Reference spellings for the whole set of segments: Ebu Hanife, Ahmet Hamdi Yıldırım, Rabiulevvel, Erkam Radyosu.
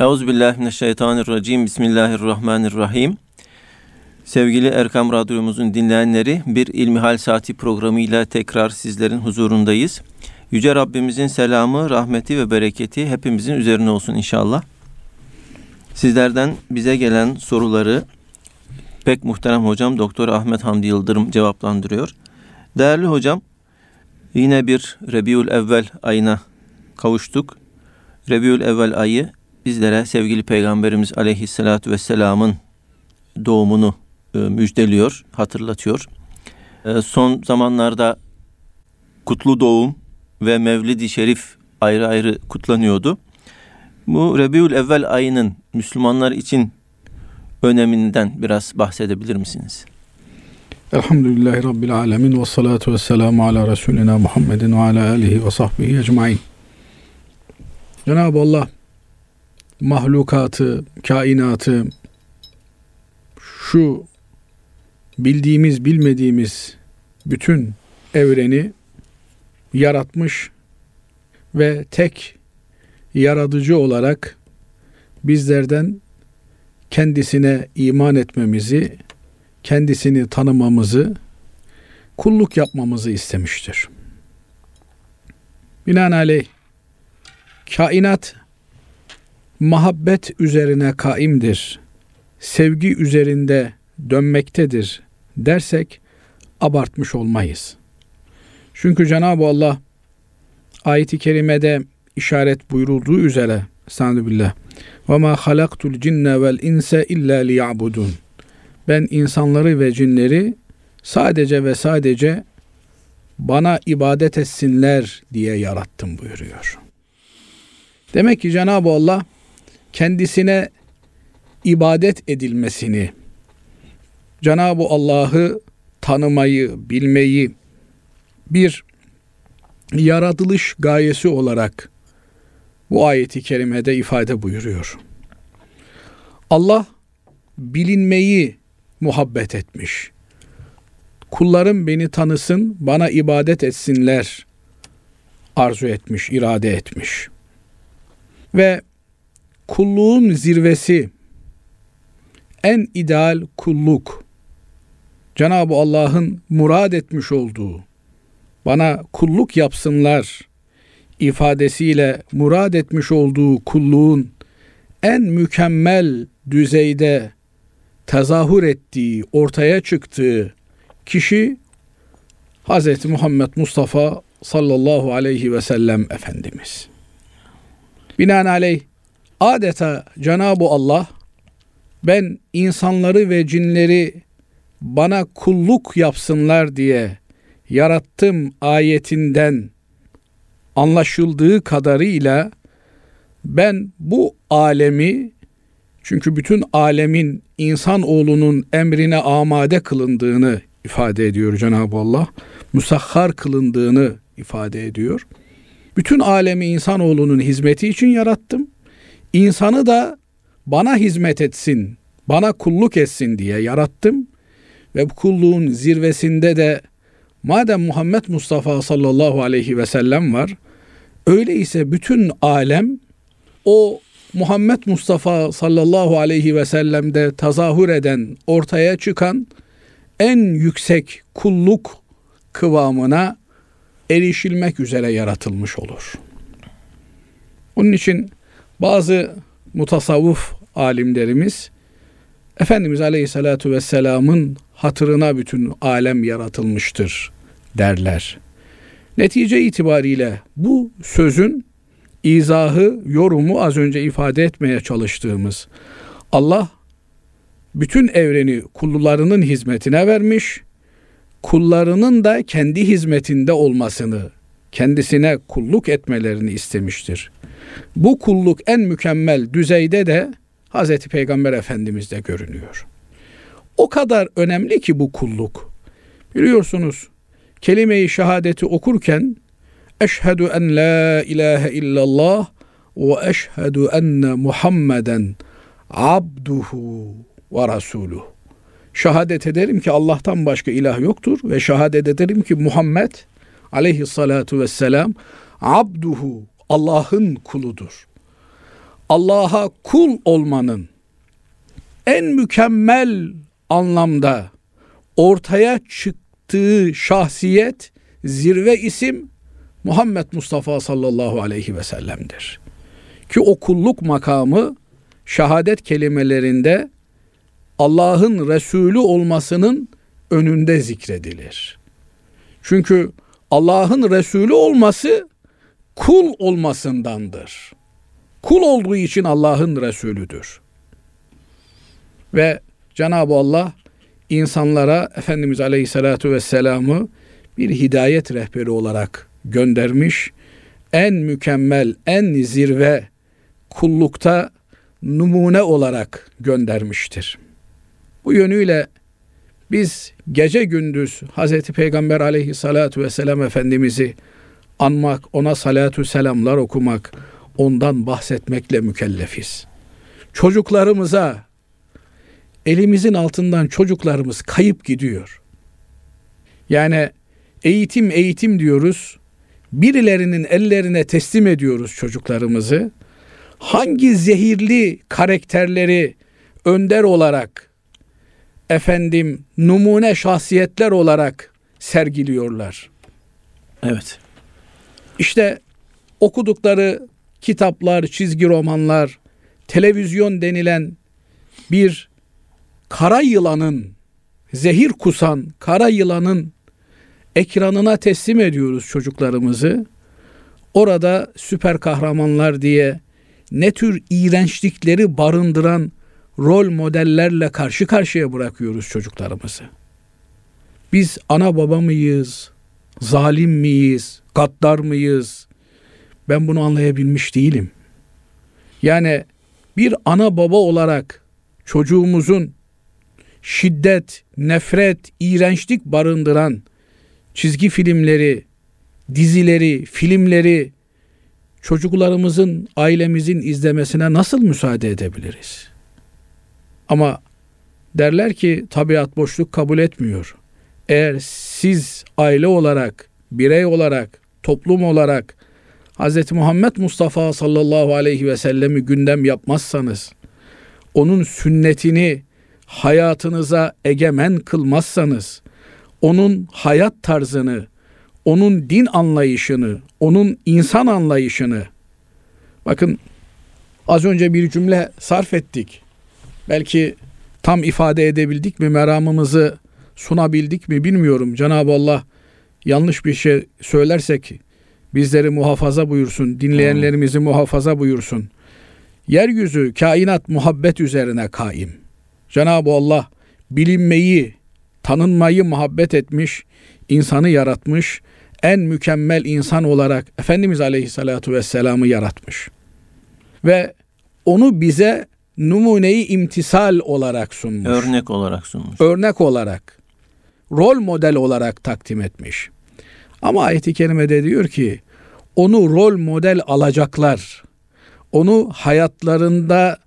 Euzubillahimineşşeytanirracim. Bismillahirrahmanirrahim. Sevgili Erkam Radyomuzun dinleyenleri, bir İlmihal Saati programıyla tekrar sizlerin huzurundayız. Yüce Rabbimizin selamı, rahmeti ve bereketi hepimizin üzerine olsun inşallah. Sizlerden bize gelen soruları pek muhterem hocam Doktor Ahmet Hamdi Yıldırım cevaplandırıyor. Değerli hocam, yine bir Rabiulevvel ayına kavuştuk. Rabiulevvel ayı bizlere sevgili Peygamberimiz Aleyhisselatü Vesselam'ın doğumunu müjdeliyor, hatırlatıyor. Son zamanlarda kutlu doğum ve Mevlid-i Şerif ayrı ayrı kutlanıyordu. Bu Rabiulevvel ayının Müslümanlar için öneminden biraz bahsedebilir misiniz? Elhamdülillahi Rabbil Alemin ve salatu ve selamu ala Resulina Muhammedin ve ala alihi ve sahbihi ecmain. Cenab-ı Allah mahlukatı, kainatı, şu bildiğimiz, bilmediğimiz bütün evreni yaratmış ve tek yaratıcı olarak bizlerden kendisine iman etmemizi, kendisini tanımamızı, kulluk yapmamızı istemiştir. Binaenaleyh kainat muhabbet üzerine kaimdir, sevgi üzerinde dönmektedir dersek abartmış olmayız. Çünkü Cenab-ı Allah ayet-i kerimede işaret buyurulduğu üzere Estağfirullah. Ve ma halaktul cinne vel insa illa liya'budun. Ben insanları ve cinleri sadece ve sadece bana ibadet etsinler diye yarattım buyuruyor. Demek ki Cenab-ı Allah kendisine ibadet edilmesini, Cenab-ı Allah'ı tanımayı, bilmeyi bir yaratılış gayesi olarak bu ayeti kerimede ifade buyuruyor. Allah bilinmeyi muhabbet etmiş. Kullarım beni tanısın, bana ibadet etsinler arzu etmiş, irade etmiş. Ve kulluğun zirvesi, en ideal kulluk, Cenab-ı Allah'ın murad etmiş olduğu, bana kulluk yapsınlar ifadesiyle murad etmiş olduğu kulluğun en mükemmel düzeyde tezahür ettiği, ortaya çıktığı kişi Hz. Muhammed Mustafa sallallahu aleyhi ve sellem Efendimiz. Binaenaleyh adeta Cenab-ı Allah ben insanları ve cinleri bana kulluk yapsınlar diye yarattım ayetinden anlaşıldığı kadarıyla ben bu alemi, çünkü bütün alemin insanoğlunun emrine amade kılındığını ifade ediyor Cenab-ı Allah, musahhar kılındığını ifade ediyor. Bütün alemi insanoğlunun hizmeti için yarattım. İnsanı da bana hizmet etsin, bana kulluk etsin diye yarattım. Ve bu kulluğun zirvesinde de madem Muhammed Mustafa sallallahu aleyhi ve sellem var, öyleyse bütün alem o Muhammed Mustafa sallallahu aleyhi ve sellem'de tezahür eden, ortaya çıkan en yüksek kulluk kıvamına erişilmek üzere yaratılmış olur. Onun için bazı mutasavvuf alimlerimiz Efendimiz Aleyhisselatü Vesselam'ın hatırına bütün alem yaratılmıştır derler. Netice itibariyle bu sözün izahı, yorumu az önce ifade etmeye çalıştığımız Allah bütün evreni kullarının hizmetine vermiş, kullarının da kendi hizmetinde olmasını, kendisine kulluk etmelerini istemiştir. Bu kulluk en mükemmel düzeyde de Hazreti Peygamber Efendimiz'de görünüyor. O kadar önemli ki bu kulluk. Biliyorsunuz kelime-i şehadeti okurken Eşhedü en la ilahe illallah ve eşhedü enne Muhammeden abduhu ve rasuluhu. Şehadet ederim ki Allah'tan başka ilah yoktur ve şehadet ederim ki Muhammed aleyhissalatu vesselam abduhu, Allah'ın kuludur. Allah'a kul olmanın en mükemmel anlamda ortaya çıktığı şahsiyet, zirve isim Muhammed Mustafa sallallahu aleyhi ve sellem'dir. Ki o kulluk makamı şehadet kelimelerinde Allah'ın Resulü olmasının önünde zikredilir. Çünkü Allah'ın Resulü olması kul olmasındandır. Kul olduğu için Allah'ın Resulüdür. Ve Cenab-ı Allah insanlara Efendimiz Aleyhisselatü Vesselam'ı bir hidayet rehberi olarak göndermiş. En mükemmel, en zirve kullukta numune olarak göndermiştir. Bu yönüyle biz gece gündüz Hazreti Peygamber Aleyhisselatü Vesselam Efendimiz'i anmak, ona salatü selamlar okumak, ondan bahsetmekle mükellefiz. Çocuklarımıza, elimizin altından çocuklarımız kayıp gidiyor. Yani eğitim diyoruz. Birilerinin ellerine teslim ediyoruz çocuklarımızı. Hangi zehirli karakterleri önder olarak, numune şahsiyetler olarak sergiliyorlar. Evet. İşte okudukları kitaplar, çizgi romanlar, televizyon denilen bir kara yılanın, zehir kusan kara yılanın ekranına teslim ediyoruz çocuklarımızı. Orada süper kahramanlar diye ne tür iğrençlikleri barındıran rol modellerle karşı karşıya bırakıyoruz çocuklarımızı. Biz ana baba mıyız? Zalim miyiz? Gaddar mıyız? Ben bunu anlayabilmiş değilim. Yani bir ana baba olarak çocuğumuzun şiddet, nefret, iğrençlik barındıran çizgi filmleri, dizileri, filmleri çocuklarımızın, ailemizin izlemesine nasıl müsaade edebiliriz? Ama derler ki tabiat boşluk kabul etmiyor. Eğer siz aile olarak, birey olarak, toplum olarak Hz. Muhammed Mustafa sallallahu aleyhi ve sellemi gündem yapmazsanız, onun sünnetini hayatınıza egemen kılmazsanız, onun hayat tarzını, onun din anlayışını, onun insan anlayışını, bakın az önce bir cümle sarf ettik. Belki tam ifade edebildik mi, meramımızı sunabildik mi bilmiyorum. Cenab-ı Allah yanlış bir şey söylersek bizleri muhafaza buyursun, dinleyenlerimizi muhafaza buyursun. Yeryüzü, kainat muhabbet üzerine kaim. Cenab-ı Allah bilinmeyi, tanınmayı muhabbet etmiş, insanı yaratmış, en mükemmel insan olarak Efendimiz Aleyhisselatü Vesselam'ı yaratmış. Ve onu bize numuneyi imtisal olarak sunmuş. Örnek olarak sunmuş. Örnek olarak, rol model olarak takdim etmiş. Ama ayet-i kerimede diyor ki, onu rol model alacaklar, onu hayatlarında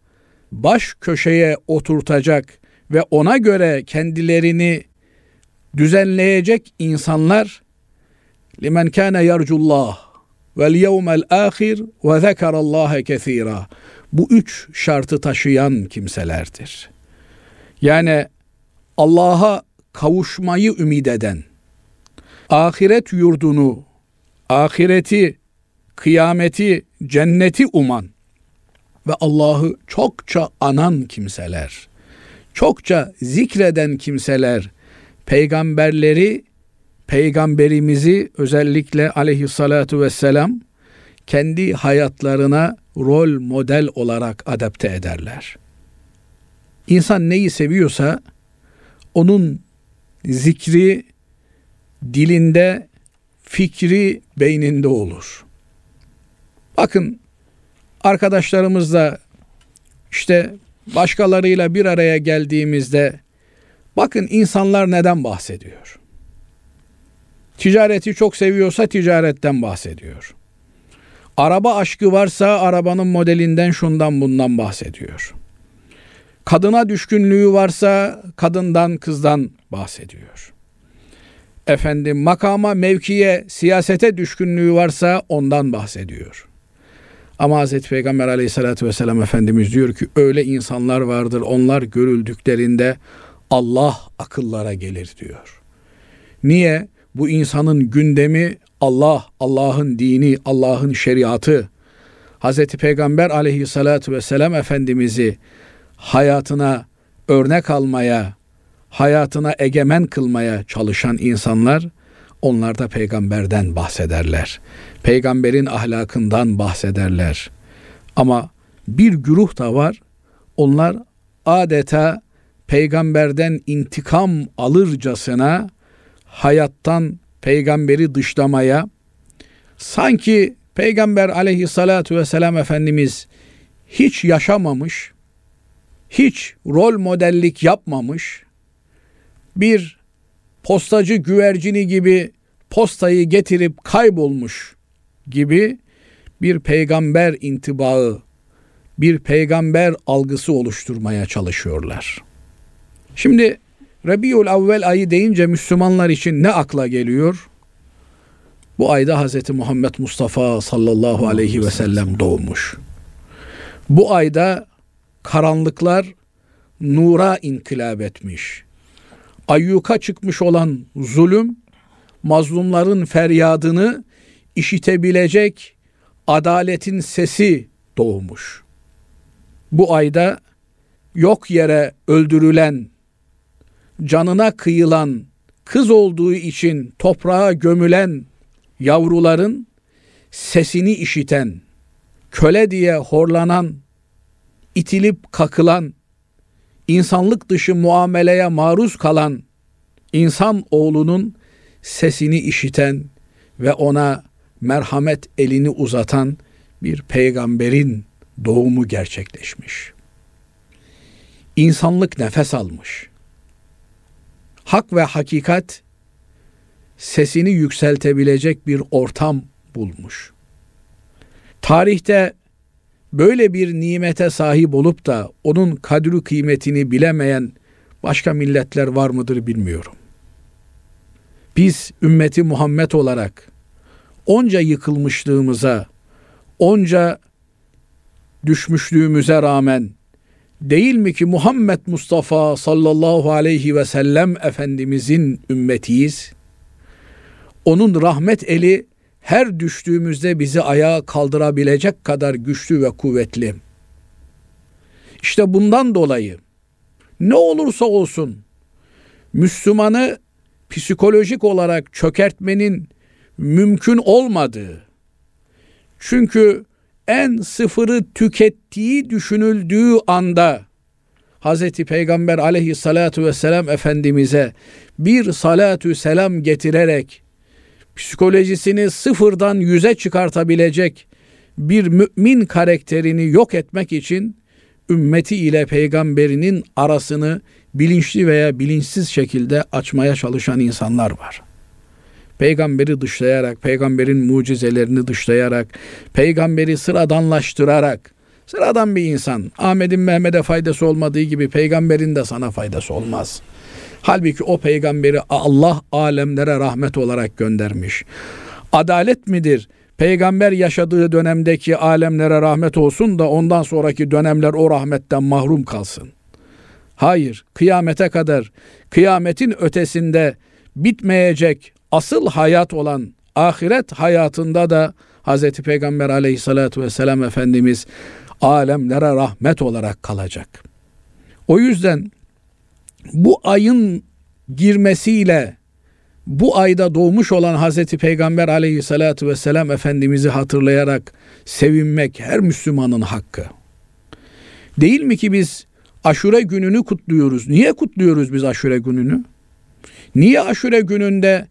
baş köşeye oturtacak ve ona göre kendilerini düzenleyecek insanlar لِمَنْ كَانَ يَرْجُ اللّٰهِ وَالْيَوْمَ الْآخِرِ وَذَكَرَ اللّٰهَ كَثِيرًا. Bu üç şartı taşıyan kimselerdir. Yani Allah'a kavuşmayı ümit eden, ahiret yurdunu, ahireti, kıyameti, cenneti uman ve Allah'ı çokça anan kimseler, çokça zikreden kimseler, peygamberleri, peygamberimizi özellikle aleyhissalatu vesselam kendi hayatlarına rol model olarak adapte ederler. İnsan neyi seviyorsa onun zikri dilinde, fikri beyninde olur. Bakın arkadaşlarımızla, işte başkalarıyla bir araya geldiğimizde bakın insanlar neden bahsediyor? Ticareti çok seviyorsa ticaretten bahsediyor. Araba aşkı varsa arabanın modelinden, şundan, bundan bahsediyor. Kadına düşkünlüğü varsa kadından, kızdan bahsediyor. Makama, mevkiye, siyasete düşkünlüğü varsa ondan bahsediyor. Ama Hazreti Peygamber aleyhissalatü vesselam Efendimiz diyor ki öyle insanlar vardır, onlar görüldüklerinde Allah akıllara gelir diyor. Niye? Bu insanın gündemi Allah, Allah'ın dini, Allah'ın şeriatı. Hazreti Peygamber aleyhissalatü vesselam Efendimiz'i hayatına örnek almaya, hayatına egemen kılmaya çalışan insanlar, onlar da peygamberden bahsederler. Peygamberin ahlakından bahsederler. Ama bir güruh da var. Onlar adeta peygamberden intikam alırcasına hayattan peygamberi dışlamaya, sanki Peygamber aleyhissalatu vesselam Efendimiz hiç yaşamamış, hiç rol modellik yapmamış, bir postacı güvercini gibi postayı getirip kaybolmuş gibi bir peygamber intibağı, bir peygamber algısı oluşturmaya çalışıyorlar. Şimdi Rabiulevvel ayı deyince Müslümanlar için ne akla geliyor? Bu ayda Hazreti Muhammed Mustafa sallallahu aleyhi ve sellem doğmuş. Bu ayda karanlıklar nura inkılap etmiş. Ayyuka çıkmış olan zulüm, mazlumların feryadını işitebilecek adaletin sesi doğmuş. Bu ayda yok yere öldürülen, canına kıyılan, kız olduğu için toprağa gömülen yavruların sesini işiten, köle diye horlanan, itilip kakılan, İnsanlık dışı muameleye maruz kalan insan oğlunun sesini işiten ve ona merhamet elini uzatan bir peygamberin doğumu gerçekleşmiş. İnsanlık nefes almış. Hak ve hakikat sesini yükseltebilecek bir ortam bulmuş. Tarihte böyle bir nimete sahip olup da onun kadri kıymetini bilemeyen başka milletler var mıdır bilmiyorum. Biz ümmeti Muhammed olarak onca yıkılmışlığımıza, onca düşmüşlüğümüze rağmen değil mi ki Muhammed Mustafa sallallahu aleyhi ve sellem Efendimizin ümmetiyiz? Onun rahmet eli her düştüğümüzde bizi ayağa kaldırabilecek kadar güçlü ve kuvvetli. İşte bundan dolayı ne olursa olsun Müslümanı psikolojik olarak çökertmenin mümkün olmadığı, çünkü en sıfırı tükettiği düşünüldüğü anda Hz. Peygamber aleyhissalatu vesselam Efendimiz'e bir salatü selam getirerek psikolojisini sıfırdan 100'e çıkartabilecek bir mümin karakterini yok etmek için ümmeti ile peygamberinin arasını bilinçli veya bilinçsiz şekilde açmaya çalışan insanlar var. Peygamberi dışlayarak, peygamberin mucizelerini dışlayarak, peygamberi sıradanlaştırarak, sıradan bir insan, Ahmet'in Mehmet'e faydası olmadığı gibi peygamberin de sana faydası olmaz. Halbuki o peygamberi Allah alemlere rahmet olarak göndermiş. Adalet midir? Peygamber yaşadığı dönemdeki alemlere rahmet olsun da ondan sonraki dönemler o rahmetten mahrum kalsın. Hayır, kıyamete kadar, kıyametin ötesinde bitmeyecek asıl hayat olan ahiret hayatında da Hz. Peygamber aleyhissalatu vesselam Efendimiz alemlere rahmet olarak kalacak. O yüzden bu ayın girmesiyle bu ayda doğmuş olan Hazreti Peygamber aleyhissalatu vesselam Efendimiz'i hatırlayarak sevinmek her Müslümanın hakkı. Değil mi ki biz Aşure gününü kutluyoruz? Niye kutluyoruz biz Aşure gününü? Niye Aşure gününde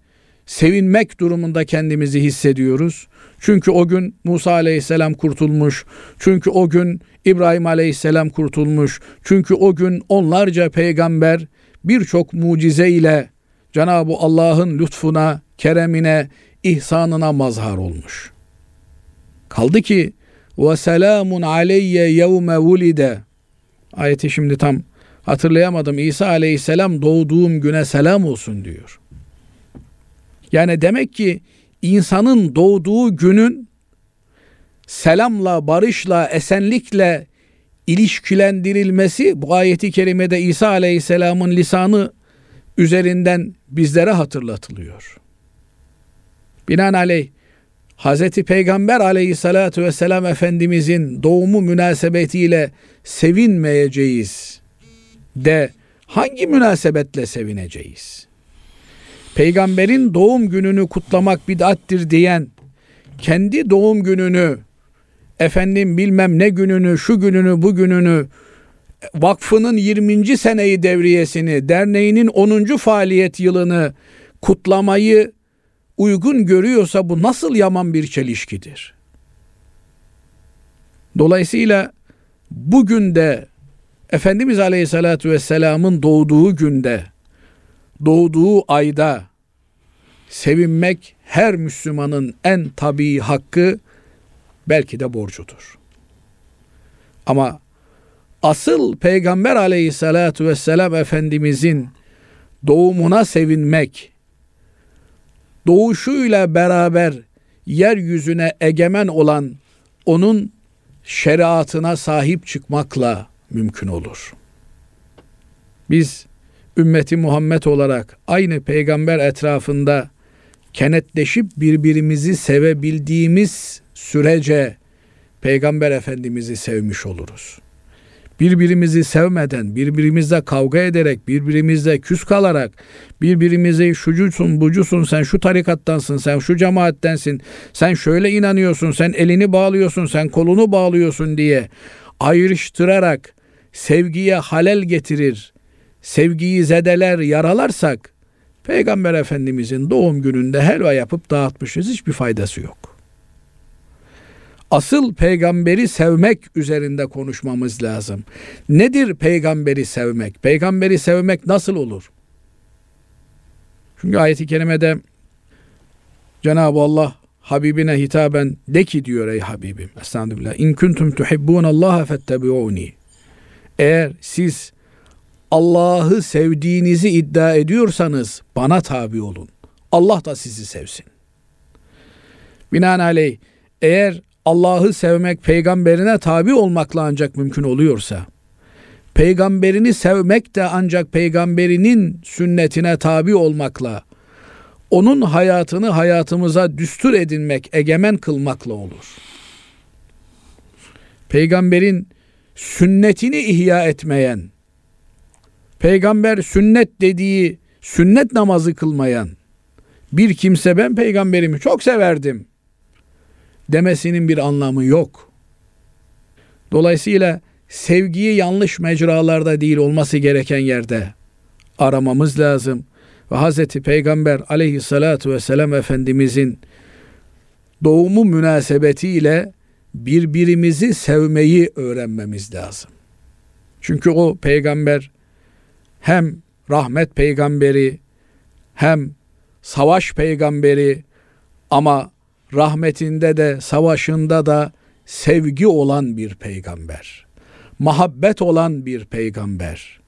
sevinmek durumunda kendimizi hissediyoruz? Çünkü o gün Musa aleyhisselam kurtulmuş, çünkü o gün İbrahim aleyhisselam kurtulmuş, çünkü o gün onlarca peygamber birçok mucize ile Cenab-ı Allah'ın lütfuna, keremine, ihsanına mazhar olmuş. Kaldı ki وَسَلَامٌ عَلَيَّ يَوْمَ وُلِدَ ayeti şimdi tam hatırlayamadım. İsa aleyhisselam doğduğum güne selam olsun diyor. Yani demek ki insanın doğduğu günün selamla, barışla, esenlikle ilişkilendirilmesi bu ayeti kerimede İsa Aleyhisselam'ın lisanı üzerinden bizlere hatırlatılıyor. Binaenaleyh Hazreti Peygamber Aleyhisselatü Vesselam Efendimizin doğumu münasebetiyle sevinmeyeceğiz de hangi münasebetle sevineceğiz? Peygamberin doğum gününü kutlamak bid'attir diyen, kendi doğum gününü, efendim bilmem ne gününü, şu gününü, bu gününü, vakfının 20. seneyi devriyesini, derneğinin 10. faaliyet yılını kutlamayı uygun görüyorsa bu nasıl yaman bir çelişkidir? Dolayısıyla bugün de Efendimiz Aleyhisselatü Vesselam'ın doğduğu günde, doğduğu ayda sevinmek her Müslümanın en tabii hakkı, belki de borcudur. Ama asıl Peygamber Aleyhisselatü Vesselam Efendimizin doğumuna sevinmek, doğuşuyla beraber yeryüzüne egemen olan onun şeriatına sahip çıkmakla mümkün olur. Biz ümmeti Muhammed olarak aynı peygamber etrafında kenetleşip birbirimizi sevebildiğimiz sürece Peygamber Efendimiz'i sevmiş oluruz. Birbirimizi sevmeden, birbirimizle kavga ederek, birbirimizle küs kalarak, birbirimizi şucusun, bucusun, sen şu tarikattansın, sen şu cemaattensin, sen şöyle inanıyorsun, sen elini bağlıyorsun, sen kolunu bağlıyorsun diye ayrıştırarak sevgiye halel getirir, sevgiyi zedeler, yaralarsak Peygamber Efendimizin doğum gününde helva yapıp dağıtmışız, hiçbir faydası yok. Asıl peygamberi sevmek üzerinde konuşmamız lazım. Nedir peygamberi sevmek? Peygamberi sevmek nasıl olur? Çünkü ayet-i kerimede Cenab-ı Allah Habibine hitaben de ki diyor ey Habibim. Estağfirullah. İn kuntum tuhibbunallaha fettebi'uni. Eğer siz Allah'ı sevdiğinizi iddia ediyorsanız bana tabi olun. Allah da sizi sevsin. Binaenaleyh eğer Allah'ı sevmek peygamberine tabi olmakla ancak mümkün oluyorsa, peygamberini sevmek de ancak peygamberinin sünnetine tabi olmakla, onun hayatını hayatımıza düstur edinmek, egemen kılmakla olur. Peygamberin sünnetini ihya etmeyen, peygamber sünnet dediği sünnet namazı kılmayan bir kimse ben peygamberimi çok severdim demesinin bir anlamı yok. Dolayısıyla sevgiyi yanlış mecralarda değil, olması gereken yerde aramamız lazım. Ve Hazreti Peygamber Aleyhissalatu vesselam Efendimizin doğumu münasebetiyle birbirimizi sevmeyi öğrenmemiz lazım. Çünkü o peygamber hem rahmet peygamberi hem savaş peygamberi ama rahmetinde de savaşında da sevgi olan bir peygamber. Muhabbet olan bir peygamber.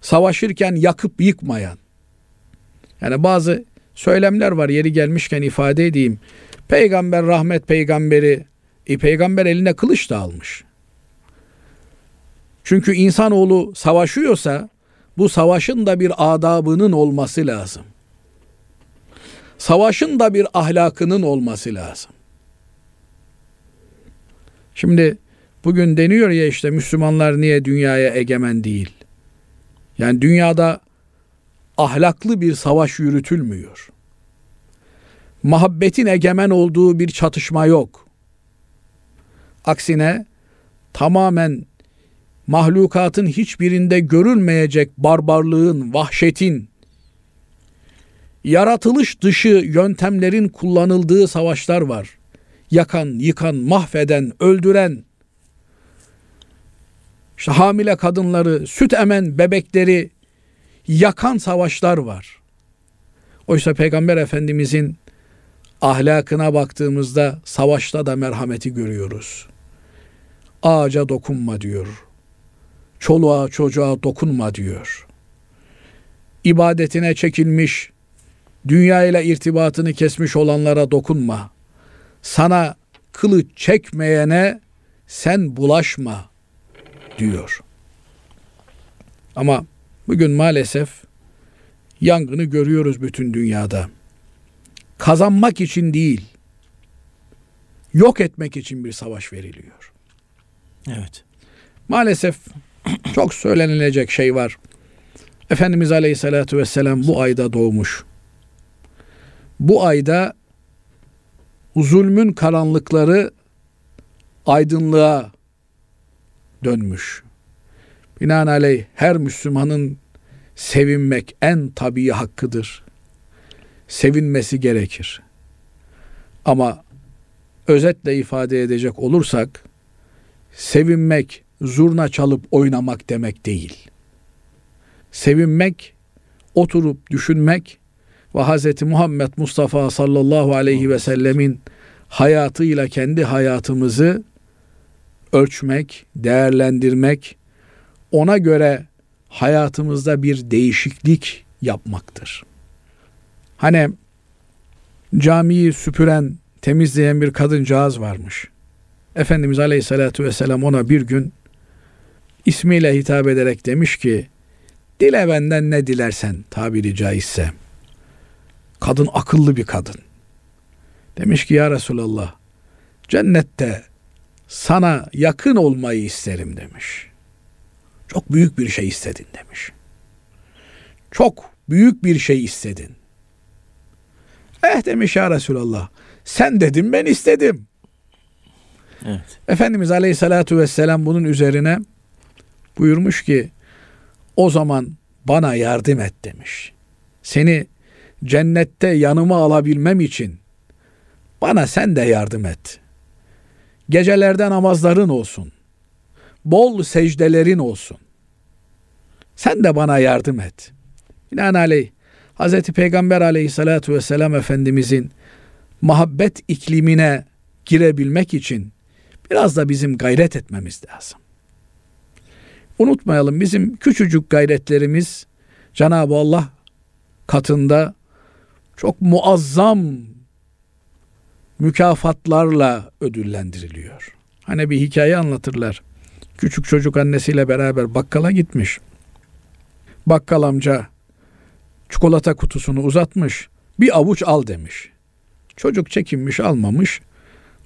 Savaşırken yakıp yıkmayan. Yani bazı söylemler var, yeri gelmişken ifade edeyim. Peygamber rahmet peygamberi, peygamber eline kılıç da almış. Çünkü insanoğlu savaşıyorsa bu savaşın da bir adabının olması lazım. Savaşın da bir ahlakının olması lazım. Şimdi bugün deniyor ya işte Müslümanlar niye dünyaya egemen değil? Yani dünyada ahlaklı bir savaş yürütülmüyor. Muhabbetin egemen olduğu bir çatışma yok. Aksine tamamen mahlukatın hiçbirinde görülmeyecek barbarlığın, vahşetin, yaratılış dışı yöntemlerin kullanıldığı savaşlar var. Yakan, yıkan, mahveden, öldüren, işte hamile kadınları, süt emen bebekleri yakan savaşlar var. Oysa Peygamber Efendimizin ahlakına baktığımızda savaşta da merhameti görüyoruz. Ağaca dokunma diyor. Çoluğa, çocuğa dokunma diyor. İbadetine çekilmiş, dünya ile irtibatını kesmiş olanlara dokunma. Sana kılıç çekmeyene sen bulaşma diyor. Ama bugün maalesef yangını görüyoruz bütün dünyada. Kazanmak için değil, yok etmek için bir savaş veriliyor. Evet. Maalesef çok söylenilecek şey var. Efendimiz Aleyhisselatü Vesselam bu ayda doğmuş. Bu ayda zulmün karanlıkları aydınlığa dönmüş. Binaenaleyh her Müslümanın sevinmek en tabii hakkıdır. Sevinmesi gerekir. Ama özetle ifade edecek olursak, sevinmek zurna çalıp oynamak demek değil. Sevinmek, oturup düşünmek ve Hz. Muhammed Mustafa sallallahu aleyhi ve sellemin hayatıyla kendi hayatımızı ölçmek, değerlendirmek, ona göre hayatımızda bir değişiklik yapmaktır. Hani camiyi süpüren, temizleyen bir kadıncağız varmış. Efendimiz Aleyhisselatü Vesselam ona bir gün ismiyle hitap ederek demiş ki, dile benden ne dilersen, tabiri caizse. Kadın akıllı bir kadın. Demiş ki, ya Resulallah, cennette sana yakın olmayı isterim demiş. Çok büyük bir şey istedin demiş. Çok büyük bir şey istedin. Demiş ya Resulallah, sen dedin ben istedim. Evet. Efendimiz Aleyhisselatü Vesselam bunun üzerine buyurmuş ki, o zaman bana yardım et demiş. Seni cennette yanıma alabilmem için bana sen de yardım et. Gecelerde namazların olsun. Bol secdelerin olsun. Sen de bana yardım et. Binaenaleyh Hz. Peygamber aleyhissalatü vesselam Efendimizin muhabbet iklimine girebilmek için biraz da bizim gayret etmemiz lazım. Unutmayalım, bizim küçücük gayretlerimiz Cenab-ı Allah katında çok muazzam mükafatlarla ödüllendiriliyor. Hani bir hikaye anlatırlar. Küçük çocuk annesiyle beraber bakkala gitmiş. Bakkal amca çikolata kutusunu uzatmış. Bir avuç al demiş. Çocuk çekinmiş, almamış.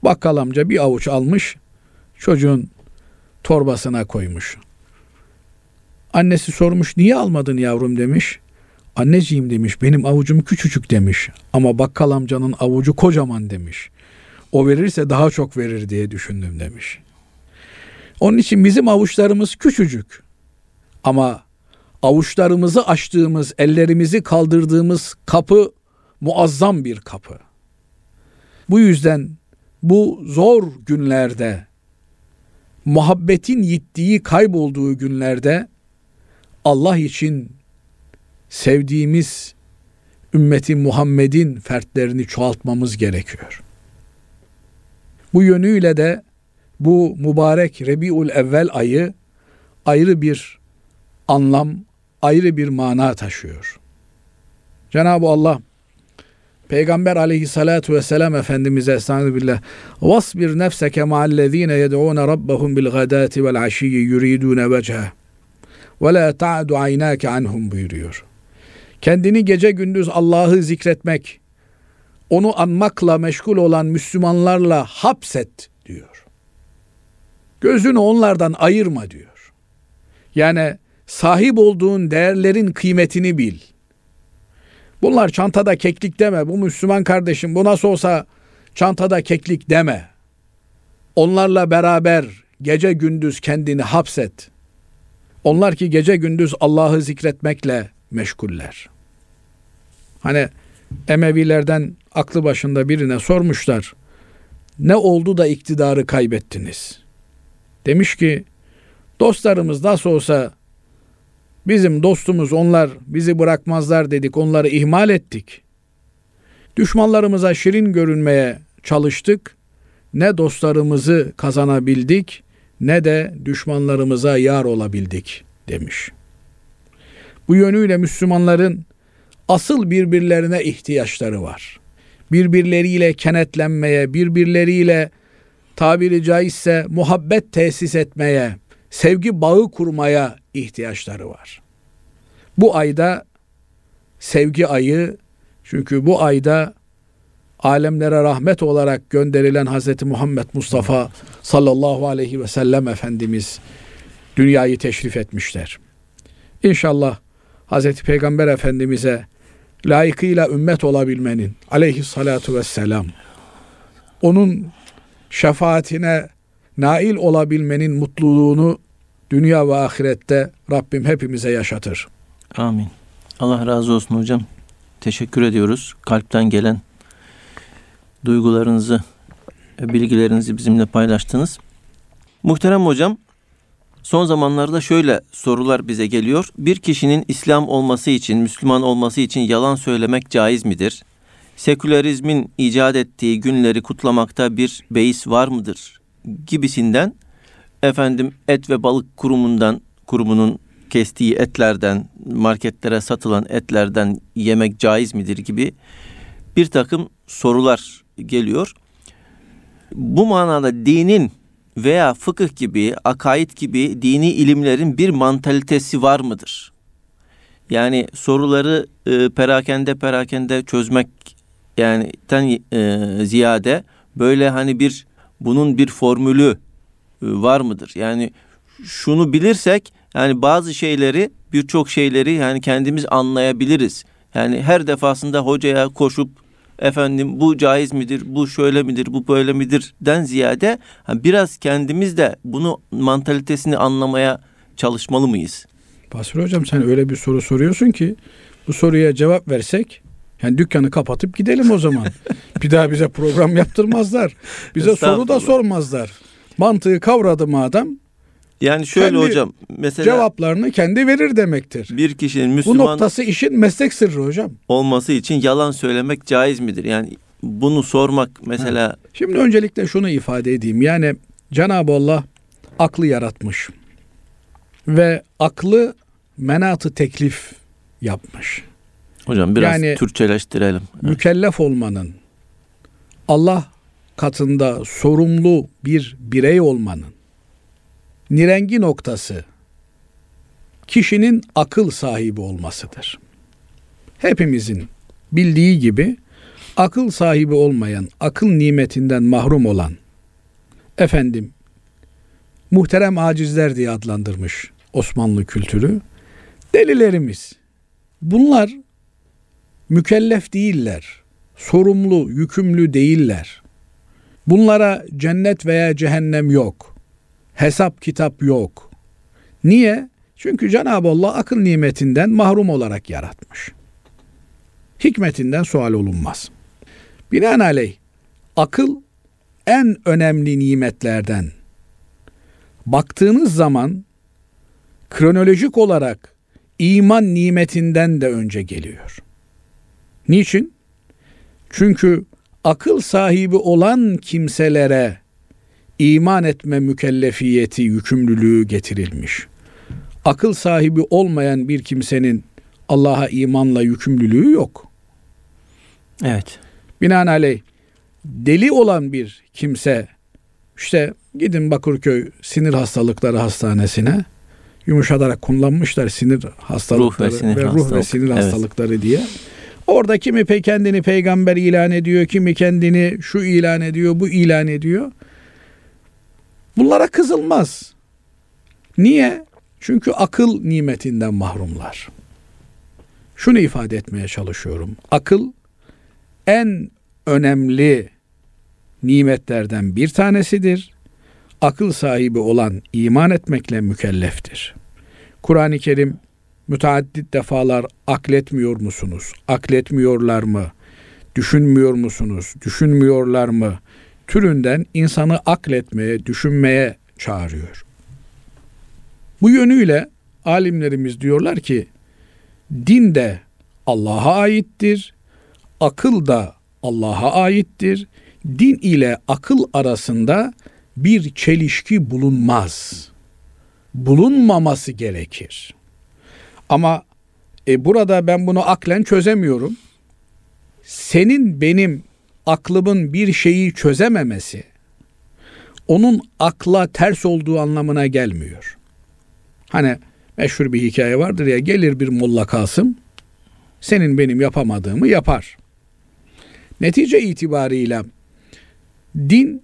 Bakkal amca bir avuç almış. Çocuğun torbasına koymuş. Annesi sormuş, niye almadın yavrum demiş. Anneciğim demiş, benim avucum küçücük demiş. Ama bakkal amcanın avucu kocaman demiş. O verirse daha çok verir diye düşündüm demiş. Onun için bizim avuçlarımız küçücük. Ama avuçlarımızı açtığımız, ellerimizi kaldırdığımız kapı muazzam bir kapı. Bu yüzden bu zor günlerde, muhabbetin yittiği, kaybolduğu günlerde Allah için sevdiğimiz ümmeti Muhammed'in fertlerini çoğaltmamız gerekiyor. Bu yönüyle de bu mübarek Rabiulevvel ayı ayrı bir anlam, ayrı bir mana taşıyor. Cenab-ı Allah Peygamber aleyhissalatu vesselam Efendimiz'e estağfirullah vasbir nefseke ma'allezine yed'ûne rabbahum bilgadâti vel aşiyyi yuridûne vecheh ve la ta'du aynâke anhum buyuruyor. Kendini gece gündüz Allah'ı zikretmek, onu anmakla meşgul olan Müslümanlarla hapset diyor. Gözünü onlardan ayırma diyor. Yani sahip olduğun değerlerin kıymetini bil. Bunlar çantada keklik deme. Bu Müslüman kardeşim, bu nasıl olsa çantada keklik deme. Onlarla beraber gece gündüz kendini hapset. Onlar ki gece gündüz Allah'ı zikretmekle meşguller. Hani Emevilerden aklı başında birine sormuşlar. Ne oldu da iktidarı kaybettiniz? Demiş ki, dostlarımız nasıl olsa bizim dostumuz, onlar bizi bırakmazlar dedik, onları ihmal ettik. Düşmanlarımıza şirin görünmeye çalıştık. Ne dostlarımızı kazanabildik, ne de düşmanlarımıza yar olabildik demiş. Bu yönüyle Müslümanların asıl birbirlerine ihtiyaçları var. Birbirleriyle kenetlenmeye, birbirleriyle tabiri caizse muhabbet tesis etmeye, sevgi bağı kurmaya ihtiyaçları var. Bu ayda sevgi ayı, çünkü bu ayda alemlere rahmet olarak gönderilen Hazreti Muhammed Mustafa sallallahu aleyhi ve sellem Efendimiz dünyayı teşrif etmişler. İnşallah Hazreti Peygamber Efendimiz'e layıkıyla ümmet olabilmenin, aleyhissalatu vesselam, onun şefaatine nail olabilmenin mutluluğunu dünya ve ahirette Rabbim hepimize yaşatır. Amin. Allah razı olsun hocam. Teşekkür ediyoruz. Kalpten gelen duygularınızı, bilgilerinizi bizimle paylaştınız. Muhterem hocam, son zamanlarda şöyle sorular bize geliyor. Bir kişinin İslam olması için, Müslüman olması için yalan söylemek caiz midir? Sekülerizmin icat ettiği günleri kutlamakta bir beis var mıdır? Gibisinden, efendim, et ve balık kurumunun kestiği etlerden, marketlere satılan etlerden yemek caiz midir gibi bir takım sorular geliyor. Bu manada dinin veya fıkıh gibi, akaid gibi dini ilimlerin bir mantalitesi var mıdır? Yani soruları perakende çözmek yani ziyade böyle hani bir bunun bir formülü var mıdır? Yani şunu bilirsek yani bazı şeyleri, birçok şeyleri yani kendimiz anlayabiliriz. Yani her defasında hocaya koşup efendim bu caiz midir, bu şöyle midir, bu böyle midir den ziyade biraz kendimiz de bunu mantalitesini anlamaya çalışmalı mıyız? Basri hocam, sen öyle bir soru soruyorsun ki bu soruya cevap versek yani dükkanı kapatıp gidelim o zaman. Bir daha bize program yaptırmazlar. Bize soru da sormazlar. Mantığı kavradı mı adam? Yani şöyle hocam, mesela cevaplarını kendi verir demektir. Bir kişinin Müslüman, bu noktası işin meslek sırrı hocam, olması için yalan söylemek caiz midir? Yani bunu sormak mesela. Ha. Şimdi öncelikle şunu ifade edeyim. Yani Cenab-ı Allah aklı yaratmış ve aklı menat-ı teklif yapmış. Hocam biraz yani Türkçeleştirelim. Mükellef olmanın, Allah katında sorumlu bir birey olmanın nirengi noktası kişinin akıl sahibi olmasıdır. Hepimizin bildiği gibi akıl sahibi olmayan, akıl nimetinden mahrum olan, efendim, muhterem acizler diye adlandırmış Osmanlı kültürü, delilerimiz. Bunlar mükellef değiller, sorumlu, yükümlü değiller. Bunlara cennet veya cehennem yok. Hesap kitap yok. Niye? Çünkü Cenab-ı Allah akıl nimetinden mahrum olarak yaratmış. Hikmetinden sual olunmaz. Binaenaleyh akıl en önemli nimetlerden. Baktığınız zaman kronolojik olarak iman nimetinden de önce geliyor. Niçin? Çünkü akıl sahibi olan kimselere İman etme mükellefiyeti, yükümlülüğü getirilmiş. Akıl sahibi olmayan bir kimsenin Allah'a imanla yükümlülüğü yok. Evet. Binaenaleyh deli olan bir kimse, işte gidin Bakırköy Sinir Hastalıkları Hastanesi'ne, yumuşatarak kullanmışlar sinir hastalıkları ruh ve sinir hastalıkları diye. Orada kimi kendini peygamber ilan ediyor, kimi kendini şu ilan ediyor, bu ilan ediyor. Bunlara kızılmaz. Niye? Çünkü akıl nimetinden mahrumlar. Şunu ifade etmeye çalışıyorum. Akıl en önemli nimetlerden bir tanesidir. Akıl sahibi olan iman etmekle mükelleftir. Kur'an-ı Kerim müteaddit defalar akletmiyor musunuz? Akletmiyorlar mı? Düşünmüyor musunuz? Düşünmüyorlar mı? Türünden insanı akletmeye, düşünmeye çağırıyor. Bu yönüyle alimlerimiz diyorlar ki din de Allah'a aittir, akıl da Allah'a aittir. Din ile akıl arasında bir çelişki bulunmaz. Bulunmaması gerekir. Ama burada ben bunu aklen çözemiyorum. Senin benim aklımın bir şeyi çözememesi, onun akla ters olduğu anlamına gelmiyor. Hani meşhur bir hikaye vardır ya, gelir bir Molla Kasım, senin benim yapamadığımı yapar. Netice itibariyle din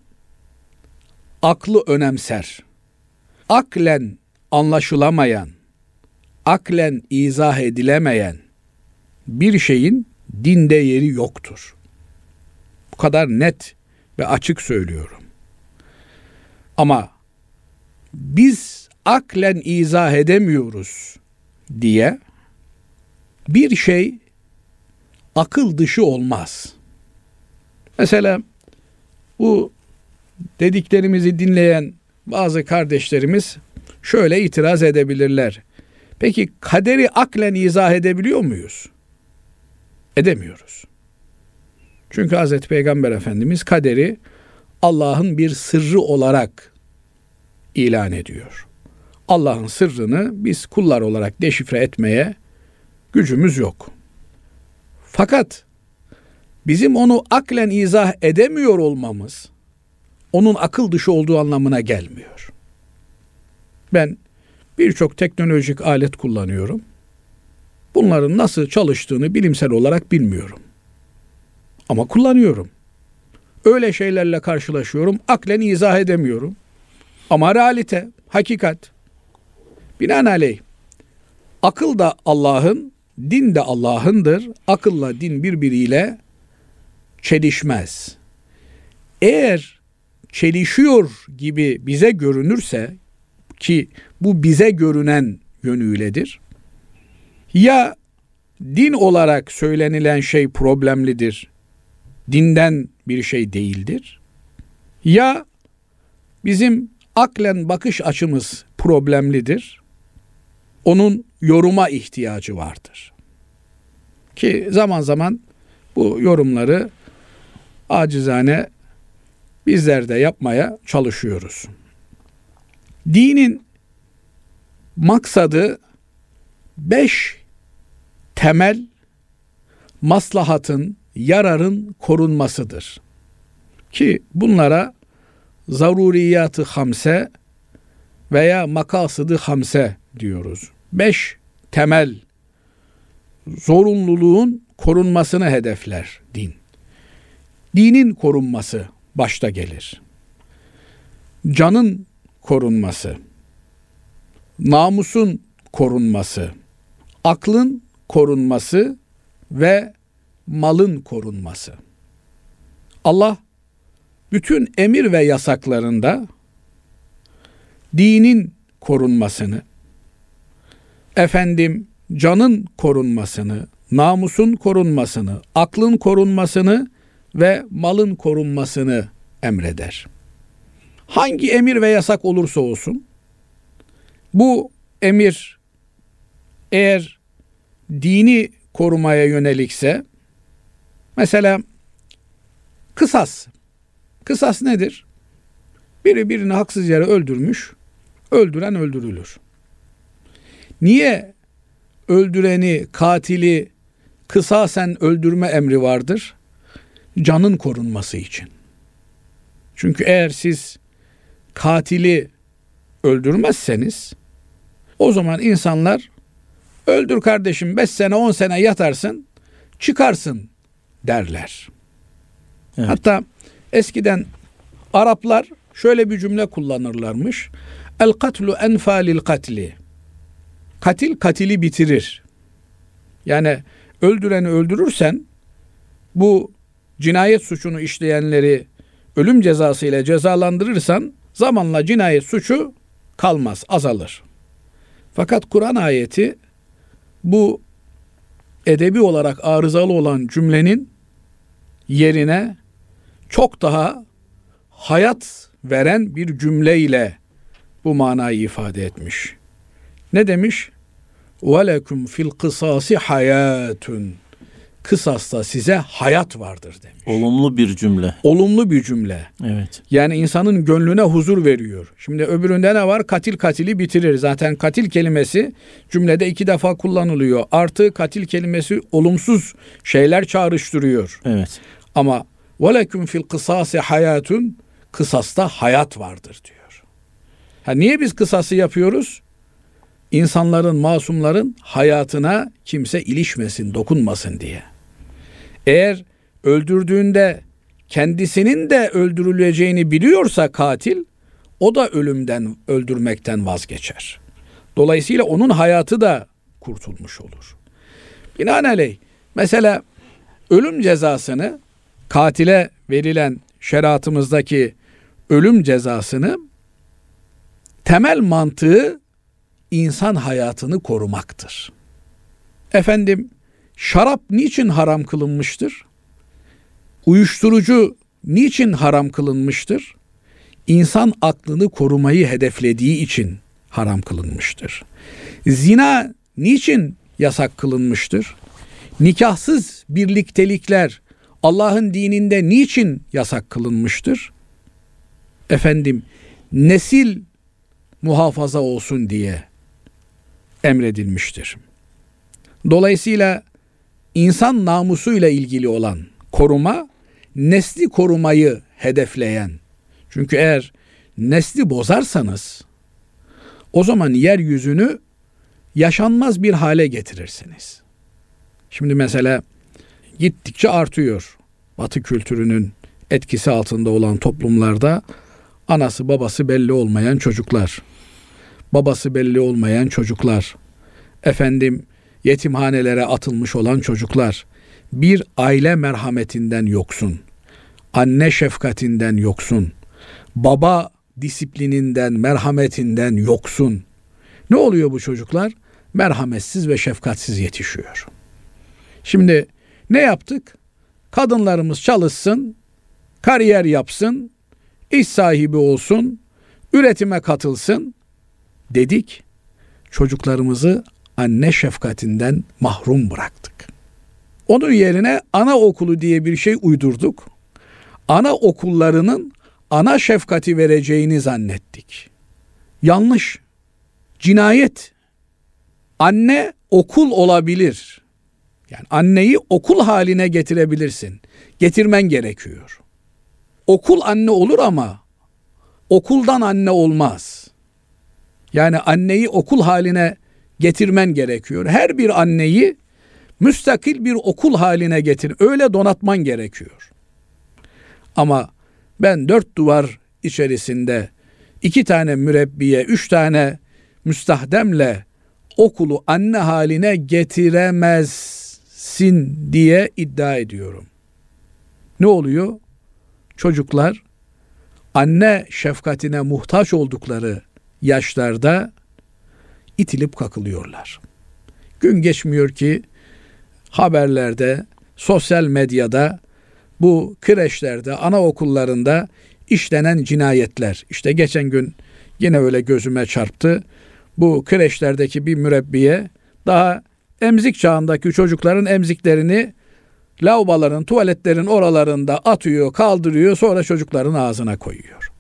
aklı önemser. Aklen anlaşılamayan, aklen izah edilemeyen bir şeyin dinde yeri yoktur. Bu kadar net ve açık söylüyorum. Ama biz aklen izah edemiyoruz diye bir şey akıl dışı olmaz. Mesela bu dediklerimizi dinleyen bazı kardeşlerimiz şöyle itiraz edebilirler. Peki kaderi aklen izah edebiliyor muyuz? Edemiyoruz. Çünkü Hazreti Peygamber Efendimiz kaderi Allah'ın bir sırrı olarak ilan ediyor. Allah'ın sırrını biz kullar olarak deşifre etmeye gücümüz yok. Fakat bizim onu aklen izah edemiyor olmamız onun akıl dışı olduğu anlamına gelmiyor. Ben birçok teknolojik alet kullanıyorum. Bunların nasıl çalıştığını bilimsel olarak bilmiyorum. Ama kullanıyorum. Öyle şeylerle karşılaşıyorum, aklen izah edemiyorum. Ama realite, hakikat. Binaenaleyh, akıl da Allah'ın, din de Allah'ındır. Akılla din birbiriyle çelişmez. Eğer çelişiyor gibi bize görünürse, ki bu bize görünen yönüyledir, ya din olarak söylenilen şey problemlidir, dinden bir şey değildir, ya bizim aklen bakış açımız problemlidir, onun yoruma ihtiyacı vardır. Ki zaman zaman bu yorumları acizane bizler de yapmaya çalışıyoruz. Dinin maksadı 5 temel maslahatın, yararın korunmasıdır. Ki bunlara zaruriyatı hamse veya makasıdı hamse diyoruz. 5 temel zorunluluğun korunmasını hedefler din. Dinin korunması başta gelir. Canın korunması, namusun korunması, aklın korunması ve malın korunması. Allah bütün emir ve yasaklarında dinin korunmasını, canın korunmasını, namusun korunmasını, aklın korunmasını ve malın korunmasını emreder. Hangi emir ve yasak olursa olsun, bu emir eğer dini korumaya yönelikse, mesela kısas. Kısas nedir? Biri birini haksız yere öldürmüş, öldüren öldürülür. Niye öldüreni, katili kısasen öldürme emri vardır? Canın korunması için. Çünkü eğer siz katili öldürmezseniz, o zaman insanlar öldür kardeşim 5 sene 10 sene yatarsın çıkarsın derler. Evet. Hatta eskiden Araplar şöyle bir cümle kullanırlarmış. El katlu enfa lil katli. Katil katili bitirir. Yani öldüreni öldürürsen bu cinayet suçunu işleyenleri ölüm cezası ile cezalandırırsan zamanla cinayet suçu kalmaz, azalır. Fakat Kur'an ayeti bu edebi olarak arızalı olan cümlenin yerine çok daha hayat veren bir cümleyle bu manayı ifade etmiş. Ne demiş? وَلَكُمْ فِي الْقِصَاسِ حَيَاتٌ Kısasta size hayat vardır demiş. Olumlu bir cümle. Olumlu bir cümle. Evet. Yani insanın gönlüne huzur veriyor. Şimdi öbüründe ne var? Katil katili bitirir. Zaten katil kelimesi cümlede 2 defa kullanılıyor. Artı katil kelimesi olumsuz şeyler çağrıştırıyor. Evet. Ama وَلَكُمْ فِي الْقِصَاسِ حَيَاتٌ kısasta hayat vardır diyor. Ha, niye biz kısası yapıyoruz? İnsanların, masumların hayatına kimse ilişmesin, dokunmasın diye. Eğer öldürdüğünde kendisinin de öldürüleceğini biliyorsa katil, o da ölümden, öldürmekten vazgeçer. Dolayısıyla onun hayatı da kurtulmuş olur. Binaenaleyh mesela ölüm cezasını, katile verilen şeriatımızdaki ölüm cezasını, temel mantığı insan hayatını korumaktır. Efendim, şarap niçin haram kılınmıştır? Uyuşturucu niçin haram kılınmıştır? İnsan aklını korumayı hedeflediği için haram kılınmıştır. Zina niçin yasak kılınmıştır? Nikahsız birliktelikler Allah'ın dininde niçin yasak kılınmıştır? Efendim, nesil muhafaza olsun diye emredilmiştir. Dolayısıyla insan namusuyla ilgili olan koruma, nesli korumayı hedefleyen. Çünkü eğer nesli bozarsanız, o zaman yeryüzünü yaşanmaz bir hale getirirsiniz. Şimdi mesela gittikçe artıyor. Batı kültürünün etkisi altında olan toplumlarda anası babası belli olmayan çocuklar, babası belli olmayan çocuklar, efendim yetimhanelere atılmış olan çocuklar, bir aile merhametinden yoksun, anne şefkatinden yoksun, baba disiplininden, merhametinden yoksun. Ne oluyor bu çocuklar? Merhametsiz ve şefkatsiz yetişiyor. Şimdi ne yaptık? Kadınlarımız çalışsın, kariyer yapsın, iş sahibi olsun, üretime katılsın dedik. Çocuklarımızı anne şefkatinden mahrum bıraktık. Onun yerine anaokulu diye bir şey uydurduk. Anaokullarının ana şefkati vereceğini zannettik. Yanlış. Cinayet. Anne okul olabilir. Yani anneyi okul haline getirebilirsin. Getirmen gerekiyor. Okul anne olur ama okuldan anne olmaz. Yani anneyi okul haline getirmen gerekiyor. Her bir anneyi müstakil bir okul haline getir. Öyle donatman gerekiyor. Ama ben dört duvar içerisinde 2 tane mürebbiye, 3 tane müstahdemle okulu anne haline getiremezsin diye iddia ediyorum. Ne oluyor? Çocuklar anne şefkatine muhtaç oldukları yaşlarda itilip kakılıyorlar. Gün geçmiyor ki haberlerde, sosyal medyada bu kreşlerde, anaokullarında işlenen cinayetler. İşte geçen gün yine öyle gözüme çarptı. Bu kreşlerdeki bir mürebbiye daha emzik çağındaki çocukların emziklerini lavaboların, tuvaletlerin oralarında atıyor, kaldırıyor, sonra çocukların ağzına koyuyor.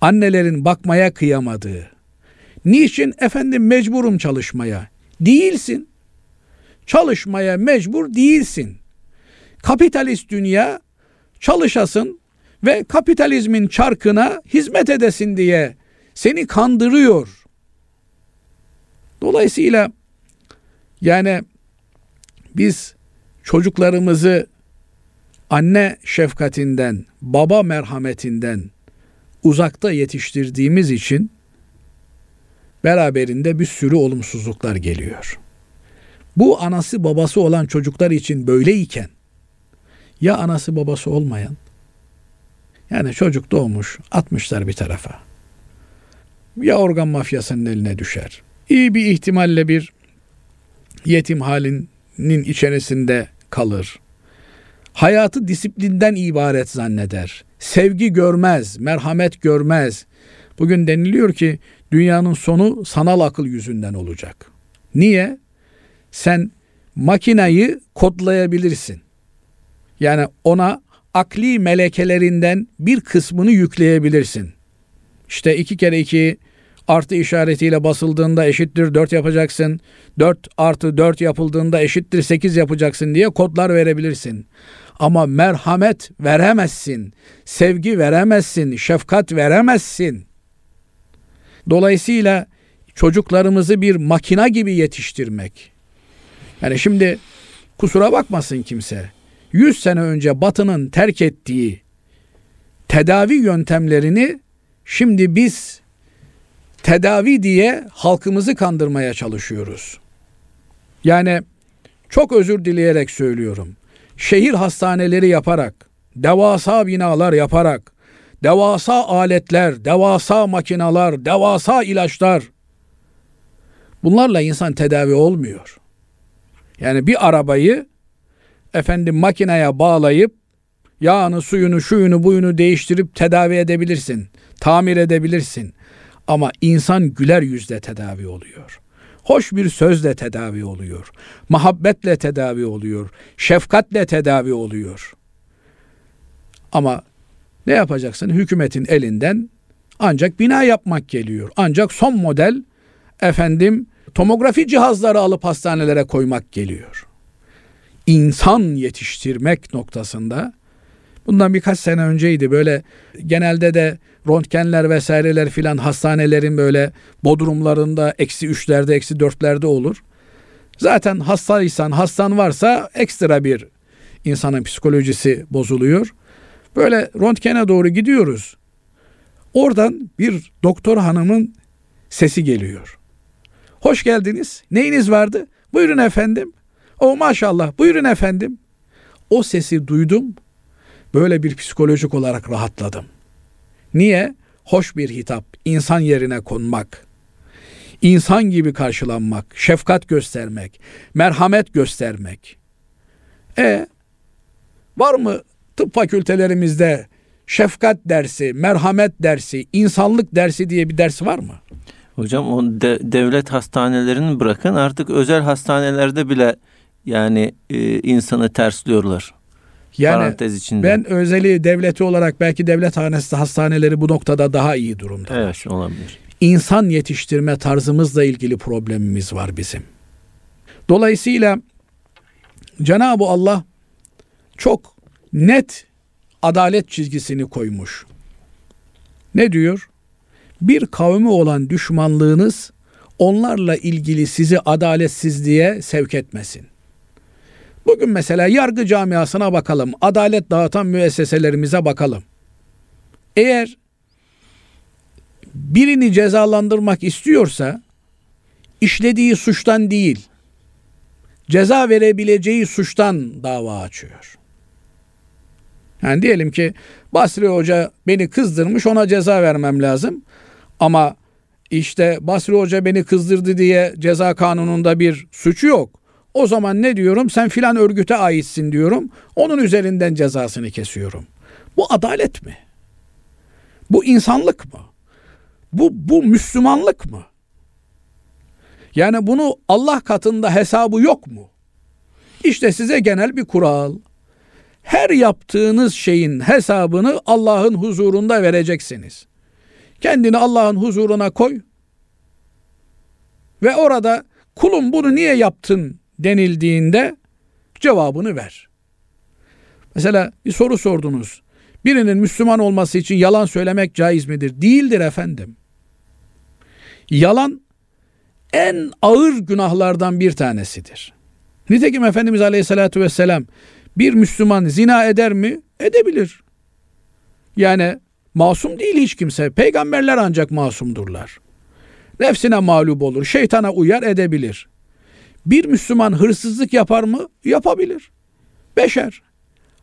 Annelerin bakmaya kıyamadığı. Niçin? Efendim mecburum çalışmaya. Değilsin. Çalışmaya mecbur değilsin. Kapitalist dünya çalışasın ve kapitalizmin çarkına hizmet edesin diye seni kandırıyor. Dolayısıyla yani biz çocuklarımızı anne şefkatinden, baba merhametinden uzakta yetiştirdiğimiz için beraberinde bir sürü olumsuzluklar geliyor. Bu anası babası olan çocuklar için böyleyken, ya anası babası olmayan, yani çocuk doğmuş atmışlar bir tarafa, ya organ mafyasının eline düşer, iyi bir ihtimalle bir yetim halinin içerisinde kalır, hayatı disiplinden ibaret zanneder, sevgi görmez, merhamet görmez. Bugün deniliyor ki dünyanın sonu sanal akıl yüzünden olacak. Niye? Sen makineyi kodlayabilirsin. Yani ona akli melekelerinden bir kısmını yükleyebilirsin. İşte 2 kere 2 artı işaretiyle basıldığında eşittir 4 yapacaksın, 4+4 yapıldığında eşittir 8 yapacaksın diye kodlar verebilirsin. Ama merhamet veremezsin, sevgi veremezsin, şefkat veremezsin. Dolayısıyla çocuklarımızı bir makina gibi yetiştirmek. Yani şimdi kusura bakmasın kimse. 100 sene önce Batı'nın terk ettiği tedavi yöntemlerini şimdi biz tedavi diye halkımızı kandırmaya çalışıyoruz. Yani çok özür dileyerek söylüyorum. Şehir hastaneleri yaparak, devasa binalar yaparak, devasa aletler, devasa makineler, devasa ilaçlar. Bunlarla insan tedavi olmuyor. Yani bir arabayı makineye bağlayıp yağını, suyunu, şuyunu, buyunu değiştirip tedavi edebilirsin, tamir edebilirsin. Ama insan güler yüzle tedavi oluyor. Hoş bir sözle tedavi oluyor. Muhabbetle tedavi oluyor. Şefkatle tedavi oluyor. Ama ne yapacaksın? Hükümetin elinden ancak bina yapmak geliyor. Ancak son model tomografi cihazları alıp hastanelere koymak geliyor. İnsan yetiştirmek noktasında bundan birkaç sene önceydi, böyle genelde de röntgenler vesaireler filan hastanelerin böyle bodrumlarında -3'lerde -4'lerde olur. Zaten hastan varsa ekstra bir insanın psikolojisi bozuluyor. Böyle röntgene doğru gidiyoruz. Oradan bir doktor hanımın sesi geliyor. Hoş geldiniz. Neyiniz vardı? Buyurun efendim. O maşallah. Buyurun efendim. O sesi duydum. Böyle bir psikolojik olarak rahatladım. Niye? Hoş bir hitap, insan yerine konmak, insan gibi karşılanmak, şefkat göstermek, merhamet göstermek. Var mı tıp fakültelerimizde şefkat dersi, merhamet dersi, insanlık dersi diye bir ders var mı? Hocam o devlet hastanelerini bırakın, artık özel hastanelerde bile insanı tersliyorlar. Ben özeli devleti olarak belki devlet hastaneleri bu noktada daha iyi durumda. Evet, olabilir. İnsan yetiştirme tarzımızla ilgili problemimiz var bizim. Dolayısıyla Cenab-ı Allah çok net adalet çizgisini koymuş. Ne diyor? Bir kavmi olan düşmanlığınız onlarla ilgili sizi adaletsizliğe sevk etmesin. Bugün mesela yargı camiasına bakalım, adalet dağıtan müesseselerimize bakalım. Eğer birini cezalandırmak istiyorsa işlediği suçtan değil, ceza verebileceği suçtan dava açıyor. Yani diyelim ki Basri Hoca beni kızdırmış, ona ceza vermem lazım. Ama Basri Hoca beni kızdırdı diye ceza kanununda bir suçu yok. O zaman ne diyorum? Sen filan örgüte aitsin diyorum. Onun üzerinden cezasını kesiyorum. Bu adalet mi? Bu insanlık mı? Bu Müslümanlık mı? Yani bunu Allah katında hesabı yok mu? İşte size genel bir kural. Her yaptığınız şeyin hesabını Allah'ın huzurunda vereceksiniz. Kendini Allah'ın huzuruna koy ve orada kulum bunu niye yaptın denildiğinde cevabını ver. Mesela bir soru sordunuz. Birinin Müslüman olması için yalan söylemek caiz midir? Değildir efendim. Yalan en ağır günahlardan bir tanesidir. Nitekim Efendimiz Aleyhisselatü Vesselam bir Müslüman zina eder mi? Edebilir. Yani masum değil hiç kimse. Peygamberler ancak masumdurlar. Nefsine mağlup olur, şeytana uyar, edebilir. Bir Müslüman hırsızlık yapar mı? Yapabilir. Beşer.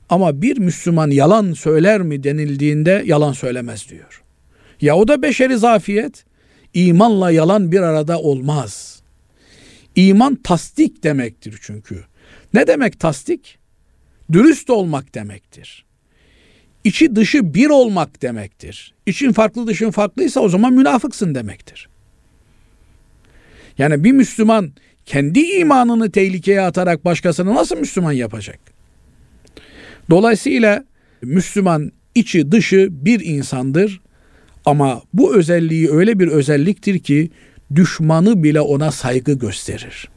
Ama bir Müslüman yalan söyler mi denildiğinde yalan söylemez diyor. Ya o da beşeri zafiyet. İmanla yalan bir arada olmaz. İman tasdik demektir çünkü. Ne demek tasdik? Dürüst olmak demektir. İçi dışı bir olmak demektir. İçin farklı dışın farklıysa o zaman münafıksın demektir. Yani bir Müslüman kendi imanını tehlikeye atarak başkasını nasıl Müslüman yapacak? Dolayısıyla Müslüman içi dışı bir insandır. Ama bu özelliği öyle bir özelliktir ki düşmanı bile ona saygı gösterir.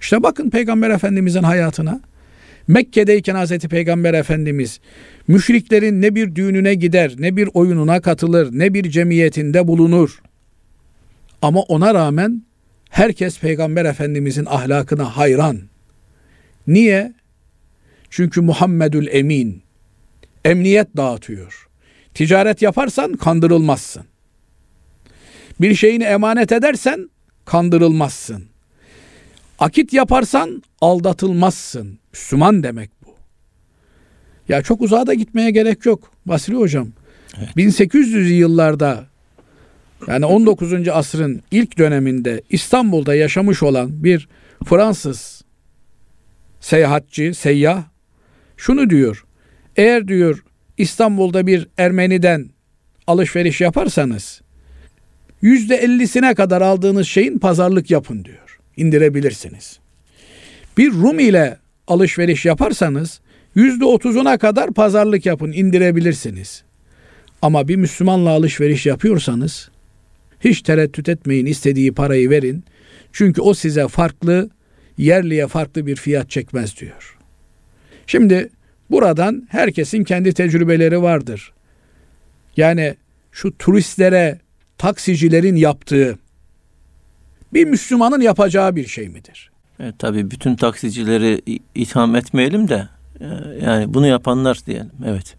İşte bakın Peygamber Efendimiz'in hayatına. Mekke'deyken Hazreti Peygamber Efendimiz müşriklerin ne bir düğününe gider, ne bir oyununa katılır, ne bir cemiyetinde bulunur. Ama ona rağmen herkes Peygamber Efendimiz'in ahlakına hayran. Niye? Çünkü Muhammedül Emin, emniyet dağıtıyor. Ticaret yaparsan kandırılmazsın. Bir şeyini emanet edersen kandırılmazsın. Akit yaparsan aldatılmazsın. Müslüman demek bu. Ya çok uzağa da gitmeye gerek yok Basri Hocam. Evet. 1800'lü yıllarda, yani 19. asrın ilk döneminde İstanbul'da yaşamış olan bir Fransız seyahatçi, seyyah şunu diyor. Eğer diyor İstanbul'da bir Ermeniden alışveriş yaparsanız %50'sine kadar aldığınız şeyin pazarlık yapın diyor. İndirebilirsiniz. Bir Rum ile alışveriş yaparsanız %30'una kadar pazarlık yapın, indirebilirsiniz. Ama bir Müslümanla alışveriş yapıyorsanız hiç tereddüt etmeyin, istediği parayı verin. Çünkü o size farklı, yerliye farklı bir fiyat çekmez diyor. Şimdi buradan herkesin kendi tecrübeleri vardır. Yani şu turistlere taksicilerin yaptığı bir Müslümanın yapacağı bir şey midir? Tabii bütün taksicileri itham etmeyelim de yani bunu yapanlar diyelim. Evet.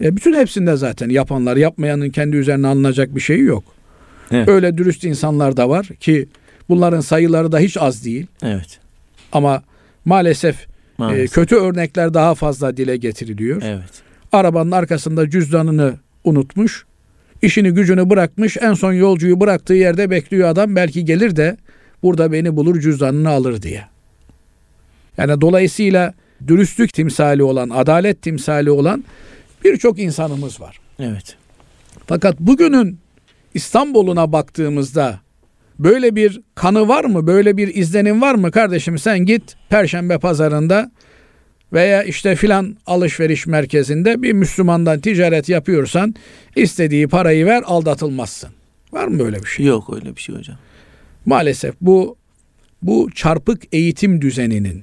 Bütün hepsinde zaten yapanlar, yapmayanın kendi üzerine alınacak bir şeyi yok. Evet. Öyle dürüst insanlar da var ki bunların sayıları da hiç az değil. Evet. Ama maalesef. Kötü örnekler daha fazla dile getiriliyor. Evet. Arabanın arkasında cüzdanını unutmuş, işini gücünü bırakmış, en son yolcuyu bıraktığı yerde bekliyor adam, belki gelir de burada beni bulur, cüzdanını alır diye. Yani dolayısıyla dürüstlük timsali olan, adalet timsali olan birçok insanımız var. Evet. Fakat bugünün İstanbul'una baktığımızda böyle bir kanı var mı? Böyle bir izlenim var mı? Kardeşim sen git Perşembe pazarında veya işte filan alışveriş merkezinde bir Müslümandan ticaret yapıyorsan istediği parayı ver, aldatılmazsın. Var mı böyle bir şey? Yok öyle bir şey hocam. Maalesef bu çarpık eğitim düzeninin,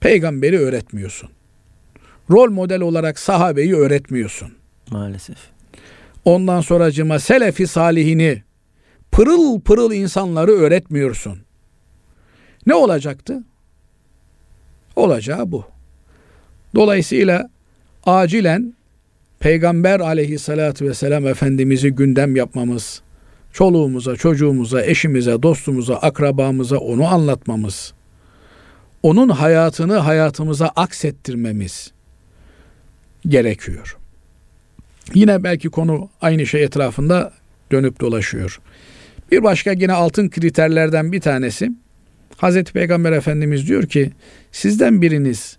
peygamberi öğretmiyorsun. Rol model olarak sahabeyi öğretmiyorsun. Maalesef. Ondan sonracığıma selefi salihini, pırıl pırıl insanları öğretmiyorsun. Ne olacaktı? Olacağı bu. Dolayısıyla acilen Peygamber aleyhissalatü vesselam Efendimiz'i gündem yapmamız, çoluğumuza, çocuğumuza, eşimize, dostumuza, akrabamıza onu anlatmamız, onun hayatını hayatımıza aksettirmemiz gerekiyor. Yine belki konu aynı şey etrafında dönüp dolaşıyor. Bir başka yine altın kriterlerden bir tanesi, Hazreti Peygamber Efendimiz diyor ki, sizden biriniz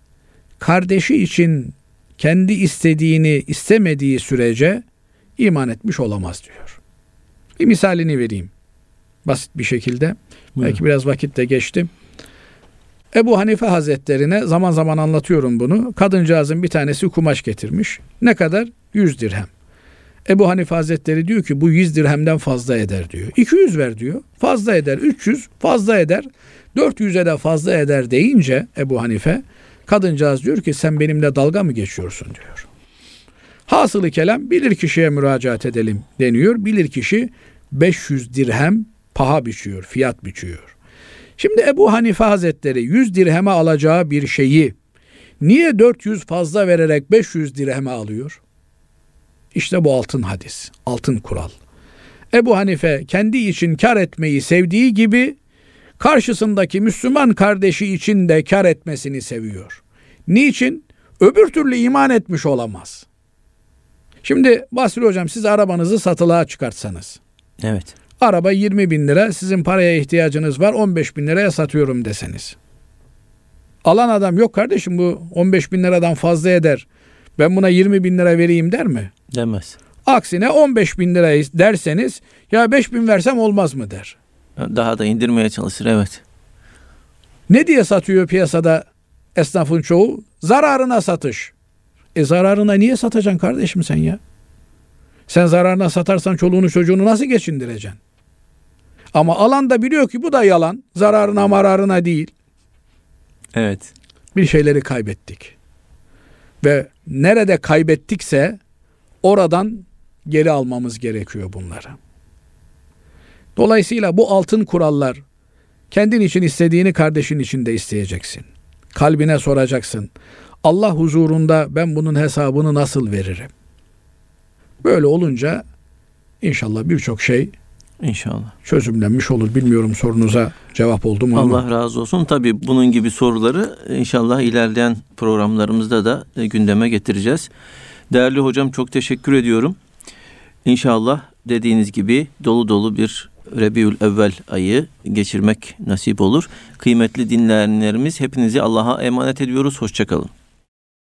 kardeşi için kendi istediğini istemediği sürece iman etmiş olamaz diyor. Bir misalini vereyim basit bir şekilde. Buyurun. Belki biraz vakit de geçti. Ebu Hanife Hazretlerine zaman zaman anlatıyorum bunu. Kadıncağızın bir tanesi kumaş getirmiş. Ne kadar? 100 dirhem. Ebu Hanife Hazretleri diyor ki bu 100 dirhemden fazla eder diyor. 200 ver diyor. Fazla eder. 300 fazla eder. 400'e de fazla eder deyince Ebu Hanife, kadıncağız diyor ki sen benimle dalga mı geçiyorsun diyor. Hasılı kelam bilirkişiye müracaat edelim deniyor. Bilirkişi 500 dirhem paha biçiyor, fiyat biçiyor. Şimdi Ebu Hanife Hazretleri 100 dirheme alacağı bir şeyi niye 400 fazla vererek 500 dirheme alıyor? İşte bu altın hadis, altın kural. Ebu Hanife kendi için kar etmeyi sevdiği gibi karşısındaki Müslüman kardeşi için de kar etmesini seviyor. Niçin? Öbür türlü iman etmiş olamaz. Şimdi Basri Hocam siz arabanızı satılığa çıkartsanız. Evet. Araba 20.000 lira, sizin paraya ihtiyacınız var, 15.000 liraya satıyorum deseniz. Alan adam yok kardeşim bu 15.000 liradan fazla eder, ben buna 20.000 lira vereyim der mi? Demez. Aksine 15.000 lirayı derseniz, ya 5.000 versem olmaz mı der. Daha da indirmeye çalışır, evet. Ne diye satıyor piyasada esnafın çoğu? Zararına satış. Zararına niye satacaksın kardeşim sen ya? Sen zararına satarsan çoluğunu çocuğunu nasıl geçindireceksin? Ama alan da biliyor ki bu da yalan. Zararına mararına değil. Evet. Bir şeyleri kaybettik. Ve nerede kaybettikse oradan geri almamız gerekiyor bunları. Dolayısıyla bu altın kurallar, kendin için istediğini kardeşin için de isteyeceksin. Kalbine soracaksın. Allah huzurunda ben bunun hesabını nasıl veririm? Böyle olunca inşallah birçok şey İnşallah çözümlenmiş olur. Bilmiyorum sorunuza cevap oldu mu? Allah razı olsun. Tabii bunun gibi soruları inşallah ilerleyen programlarımızda da gündeme getireceğiz. Değerli hocam, çok teşekkür ediyorum. İnşallah dediğiniz gibi dolu dolu bir Rabiulevvel ayı geçirmek nasip olur. Kıymetli dinleyenlerimiz, hepinizi Allah'a emanet ediyoruz. Hoşça kalın.